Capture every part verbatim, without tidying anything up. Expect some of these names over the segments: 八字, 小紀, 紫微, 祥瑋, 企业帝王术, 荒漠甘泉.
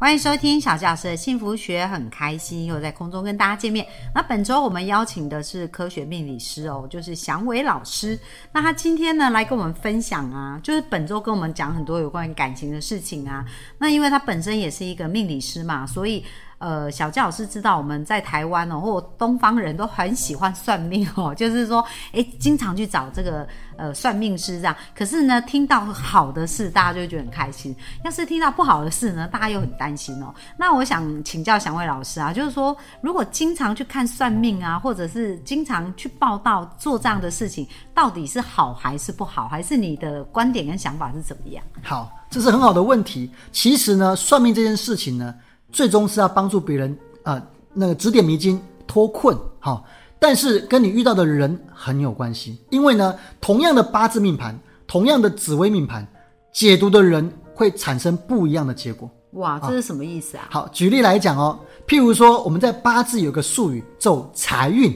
欢迎收听小纪老师的幸福学，很开心又在空中跟大家见面。那本周我们邀请的是科学命理师哦，就是祥瑋老师。那他今天呢来跟我们分享啊，就是本周跟我们讲很多有关于感情的事情啊。那因为他本身也是一个命理师嘛，所以呃，小纪老师知道我们在台湾哦，或东方人都很喜欢算命哦，就是说，哎，经常去找这个呃算命师这样。可是呢，听到好的事，大家就会觉得很开心；要是听到不好的事呢，大家又很担心哦。那我想请教祥瑋老师啊，就是说，如果经常去看算命啊，或者是经常去报道做这样的事情，到底是好还是不好？还是你的观点跟想法是怎么样？好，这是很好的问题。其实呢，算命这件事情呢，最终是要帮助别人啊、呃，那个指点迷津、脱困，好、哦，但是跟你遇到的人很有关系，因为呢，同样的八字命盘、同样的紫微命盘，解读的人会产生不一样的结果。哇，这是什么意思啊？哦、好，举例来讲哦，譬如说我们在八字有个术语走财运，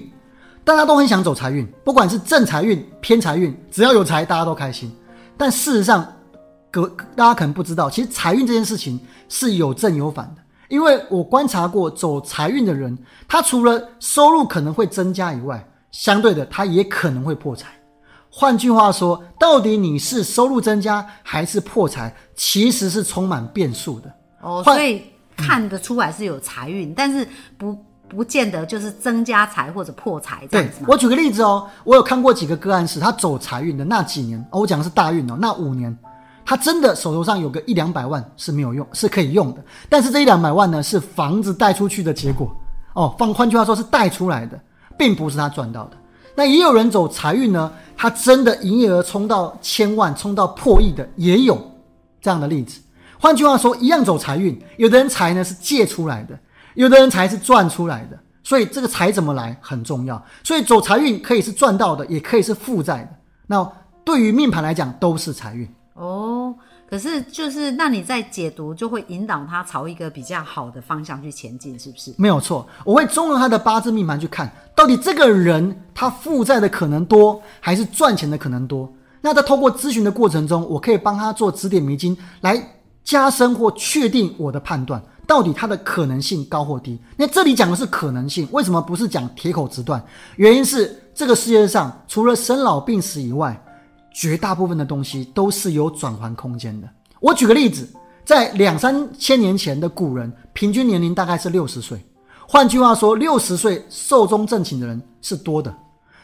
大家都很想走财运，不管是正财运、偏财运，只要有财，大家都开心。但事实上，大家可能不知道，其实财运这件事情是有正有反的。因为我观察过走财运的人，他除了收入可能会增加以外，相对的他也可能会破财。换句话说，到底你是收入增加还是破财，其实是充满变数的。哦，所以看得出来是有财运，嗯、但是不不见得就是增加财或者破财这样子。对，我举个例子哦，我有看过几个个案是他走财运的那几年，哦、我讲的是大运哦，那五年。他真的手头上有个一两百万是没有用，是可以用的，但是这一两百万呢是房子贷出去的结果哦，放换句话说是贷出来的，并不是他赚到的。那也有人走财运呢，他真的营业额冲到千万，冲到破亿的也有这样的例子。换句话说，一样走财运，有的人财呢是借出来的，有的人财是赚出来的，所以这个财怎么来很重要。所以走财运可以是赚到的，也可以是负债的。那对于命盘来讲，都是财运。哦，可是就是那你在解读就会引导他朝一个比较好的方向去前进，是不是？没有错，我会综合他的八字命盘去看，到底这个人他负债的可能多，还是赚钱的可能多。那在透过咨询的过程中，我可以帮他做指点迷津，来加深或确定我的判断，到底他的可能性高或低。那这里讲的是可能性，为什么不是讲铁口直断？原因是这个世界上除了生老病死以外，绝大部分的东西都是有转换空间的。我举个例子，在两三千年前的古人，平均年龄大概是六十岁。换句话说，六十岁寿终正寝的人是多的。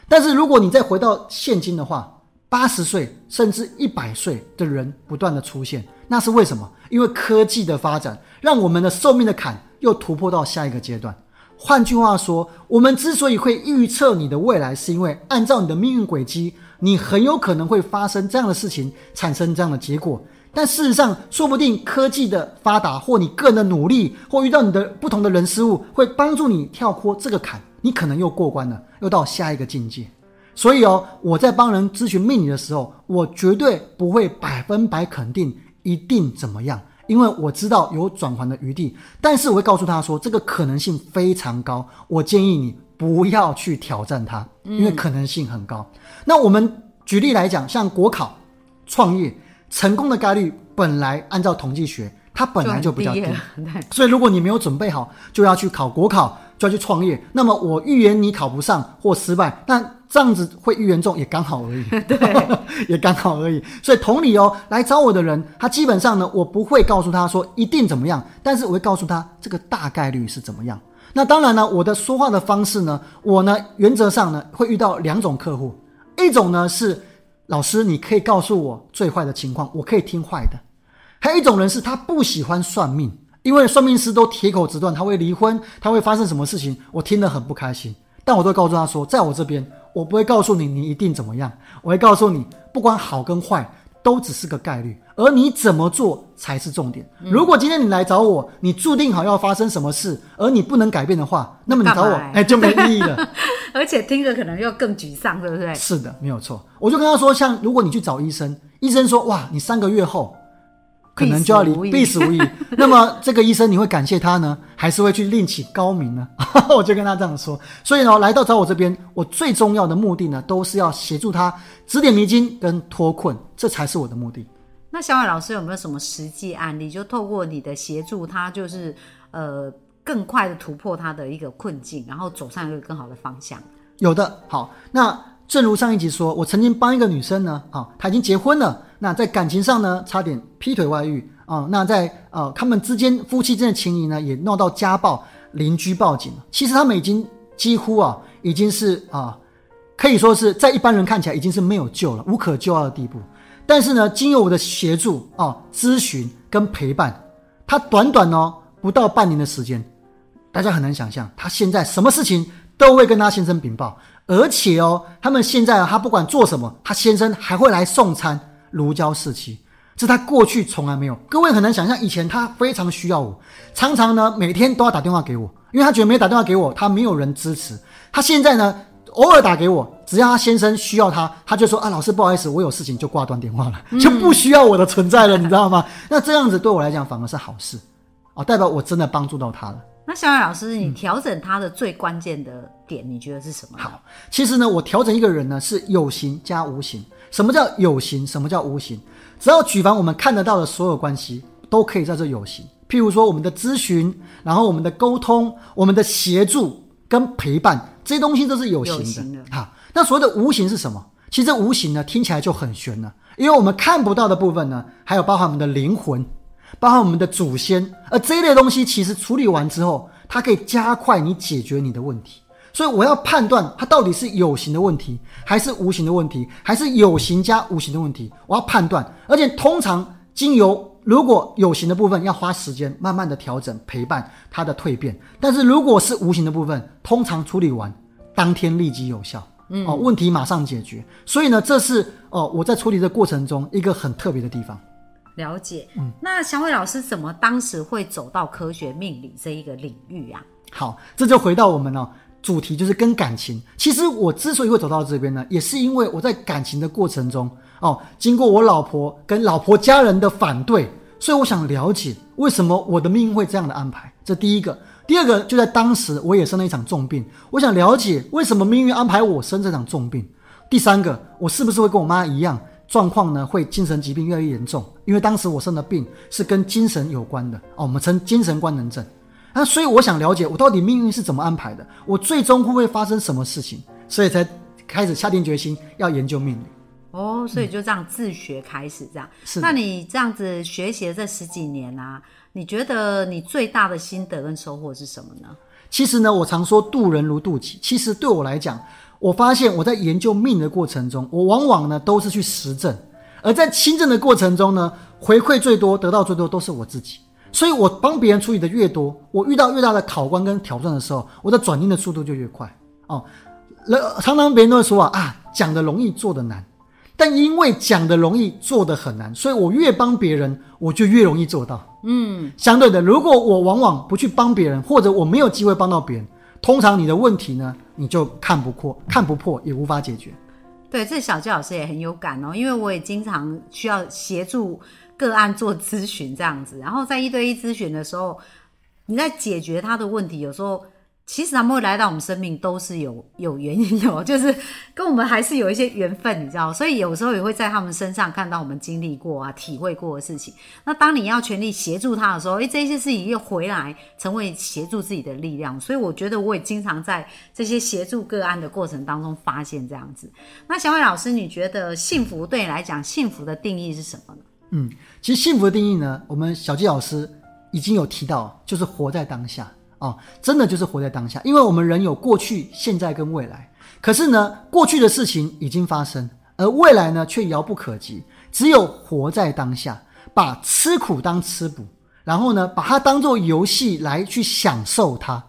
但是如果你再回到现今的话，八十岁甚至一百岁的人不断的出现，那是为什么？因为科技的发展，让我们的寿命的坎又突破到下一个阶段。换句话说，我们之所以会预测你的未来，是因为按照你的命运轨迹，你很有可能会发生这样的事情，产生这样的结果。但事实上，说不定科技的发达，或你个人的努力，或遇到你的不同的人事物，会帮助你跳过这个坎，你可能又过关了，又到下一个境界。所以哦，我在帮人咨询命理的时候，我绝对不会百分百肯定一定怎么样。因为我知道有转圜的余地，但是我会告诉他说，这个可能性非常高，我建议你不要去挑战它，因为可能性很高。嗯、那我们举例来讲，像国考、创业成功的概率，本来按照统计学，它本来就比较低，所以如果你没有准备好，就要去考国考，就要去创业，那么我预言你考不上或失败，那这样子会预言中也刚好而已，对，也刚好而已。所以同理哦，来找我的人，他基本上呢，我不会告诉他说一定怎么样，但是我会告诉他这个大概率是怎么样。那当然呢，我的说话的方式呢，我呢原则上呢会遇到两种客户，一种呢是老师，你可以告诉我最坏的情况，我可以听坏的；还有一种人是他不喜欢算命，因为算命师都铁口直断，他会离婚，他会发生什么事情，我听得很不开心。但我都告诉他说，在我这边，我不会告诉你你一定怎么样，我会告诉你，不管好跟坏，都只是个概率，而你怎么做才是重点。嗯、如果今天你来找我，你注定好要发生什么事，而你不能改变的话，那么你找我哎、欸、就没意义了。而且听着可能又更沮丧，对不对？是的，没有错。我就跟他说，像如果你去找医生，医生说哇，你三个月后可能就要离必死无疑，那么这个医生你会感谢他呢，还是会去另起高明呢？我就跟他这样说。所以呢，来到找我这边，我最重要的目的呢，都是要协助他指点迷津跟脱困，这才是我的目的。那小伟老师有没有什么实际案例，就透过你的协助他，就是呃更快的突破他的一个困境，然后走上一个更好的方向？有的。好，那正如上一集说，我曾经帮一个女生呢，啊，她已经结婚了，那在感情上呢，差点劈腿外遇啊、呃，那在呃他们之间夫妻之间的情谊呢，也闹到家暴，邻居报警了。其实他们已经几乎啊，已经是啊、呃，可以说是在一般人看起来已经是没有救了，无可救药的地步。但是呢，经由我的协助啊、呃、咨询跟陪伴，他短短哦不到半年的时间，大家很难想象，他现在什么事情都会跟他先生禀报。而且哦，他们现在、啊、他不管做什么，他先生还会来送餐，如胶似漆，这他过去从来没有。各位很难想象，以前他非常需要我，常常呢每天都要打电话给我，因为他觉得没打电话给我，他没有人支持。他现在呢偶尔打给我，只要他先生需要他，他就说啊，老师不好意思，我有事情，就挂断电话了，就不需要我的存在了，你知道吗？那这样子对我来讲反而是好事啊、哦，代表我真的帮助到他了。那小伟老师，你调整他的最关键的点、嗯、你觉得是什么？好，其实呢，我调整一个人呢是有形加无形。什么叫有形，什么叫无形？只要举凡我们看得到的所有关系都可以在这有形，譬如说我们的咨询，然后我们的沟通，我们的协助跟陪伴，这些东西都是有形 的, 有形的。好，那所谓的无形是什么？其实这无形呢听起来就很玄了，因为我们看不到的部分呢，还有包含我们的灵魂，包含我们的祖先，而这一类东西其实处理完之后，它可以加快你解决你的问题。所以我要判断它到底是有形的问题，还是无形的问题，还是有形加无形的问题，我要判断。而且通常经由如果有形的部分要花时间慢慢的调整陪伴它的蜕变，但是如果是无形的部分，通常处理完当天立即有效。嗯、哦，问题马上解决。所以呢，这是哦、呃、我在处理的过程中一个很特别的地方。了解。那小伟老师怎么当时会走到科学命理这一个领域啊？好，这就回到我们哦主题，就是跟感情。其实我之所以会走到这边呢，也是因为我在感情的过程中哦，经过我老婆跟老婆家人的反对，所以我想了解为什么我的命运会这样的安排。这第一个。第二个，就在当时我也生了一场重病，我想了解为什么命运安排我生这场重病。第三个，我是不是会跟我妈一样状况呢会精神疾病越来越严重，因为当时我生的病是跟精神有关的、哦、我们称精神官能症、啊、所以我想了解我到底命运是怎么安排的，我最终会不会发生什么事情，所以才开始下定决心要研究命理。哦，所以就这样自学开始这样、嗯、那你这样子学习了这十几年啊，你觉得你最大的心得跟收获是什么呢？其实呢，我常说渡人如渡己，其实对我来讲，我发现我在研究命的过程中，我往往呢都是去实证，而在亲证的过程中呢，回馈最多得到最多都是我自己。所以我帮别人处理的越多，我遇到越大的考官跟挑战的时候，我的转念的速度就越快哦。常常别人都会说啊，啊讲的容易做的难，但因为讲的容易做的很难，所以我越帮别人我就越容易做到。嗯，相对的，如果我往往不去帮别人，或者我没有机会帮到别人，通常你的问题呢你就看不破看不破也无法解决。对，这小纪老师也很有感哦，因为我也经常需要协助个案做咨询这样子，然后在一对一咨询的时候，你在解决他的问题，有时候其实他们会来到我们生命都是有有原因的，就是跟我们还是有一些缘分，你知道，所以有时候也会在他们身上看到我们经历过啊体会过的事情。那当你要全力协助他的时候，诶，这些事情又回来成为协助自己的力量。所以我觉得我也经常在这些协助个案的过程当中发现这样子。那小伟老师，你觉得幸福对你来讲幸福的定义是什么呢？嗯，其实幸福的定义呢，我们小纪老师已经有提到，就是活在当下哦，真的就是活在当下，因为我们人有过去、现在跟未来。可是呢，过去的事情已经发生，而未来呢却遥不可及。只有活在当下，把吃苦当吃补，然后呢，把它当作游戏来去享受它。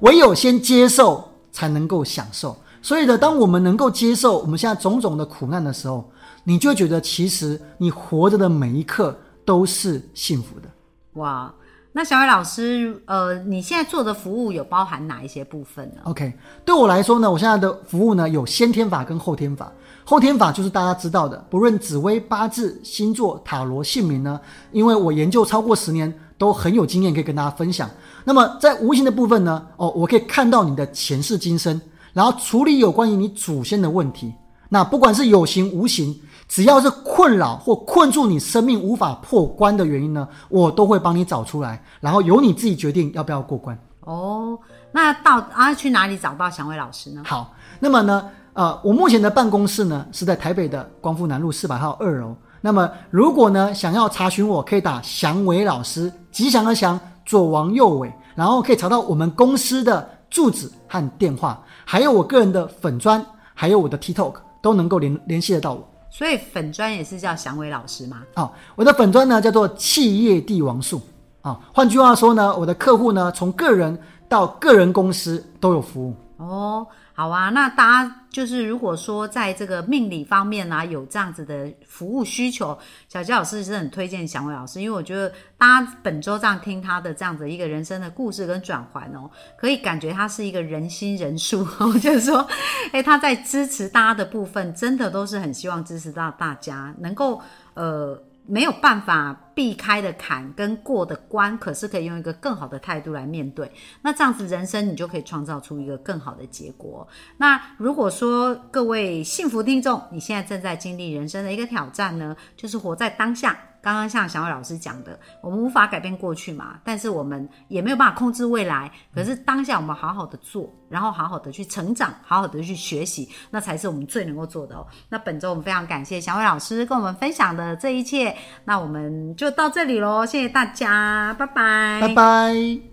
唯有先接受，才能够享受。所以呢，当我们能够接受我们现在种种的苦难的时候，你就觉得其实你活着的每一刻都是幸福的。哇，那小伟老师，呃，你现在做的服务有包含哪一些部分呢 ？OK， 对我来说呢，我现在的服务呢有先天法跟后天法。后天法就是大家知道的，不论紫微、八字、星座、塔罗、姓名呢，因为我研究超过十年，都很有经验可以跟大家分享。那么在无形的部分呢，哦，我可以看到你的前世今生，然后处理有关于你祖先的问题。那不管是有形无形，只要是困扰或困住你生命无法破关的原因呢，我都会帮你找出来，然后由你自己决定要不要过关。哦，那到啊去哪里找到祥伟老师呢？好，那么呢？呃，我目前的办公室呢是在台北的光复南路四百号二楼。那么如果呢想要查询我，可以打祥伟老师，吉祥的祥，左王右伟，然后可以查到我们公司的住址和电话，还有我个人的粉专，还有我的 TikTok 都能够联联系得到我。所以粉专也是叫祥伟老师吗？哦，我的粉专呢叫做企业帝王术啊。换句话说呢，我的客户呢从个人到个人公司都有服务。哦，好啊，那大家就是如果说在这个命理方面啊有这样子的服务需求，小杰老师是很推荐祥伟老师，因为我觉得大家本周这样听他的这样子一个人生的故事跟转环哦，可以感觉他是一个人心人术哦，就是说，哎，他在支持大家的部分，真的都是很希望支持到大家能够呃。没有办法避开的坎跟过的关，可是可以用一个更好的态度来面对，那这样子人生你就可以创造出一个更好的结果。那如果说各位幸福听众，你现在正在经历人生的一个挑战呢，就是活在当下。刚刚像小伟老师讲的，我们无法改变过去嘛，但是我们也没有办法控制未来，可是当下我们好好的做，然后好好的去成长，好好的去学习，那才是我们最能够做的哦。那本周我们非常感谢小伟老师跟我们分享的这一切，那我们就到这里咯，谢谢大家，拜拜，拜拜。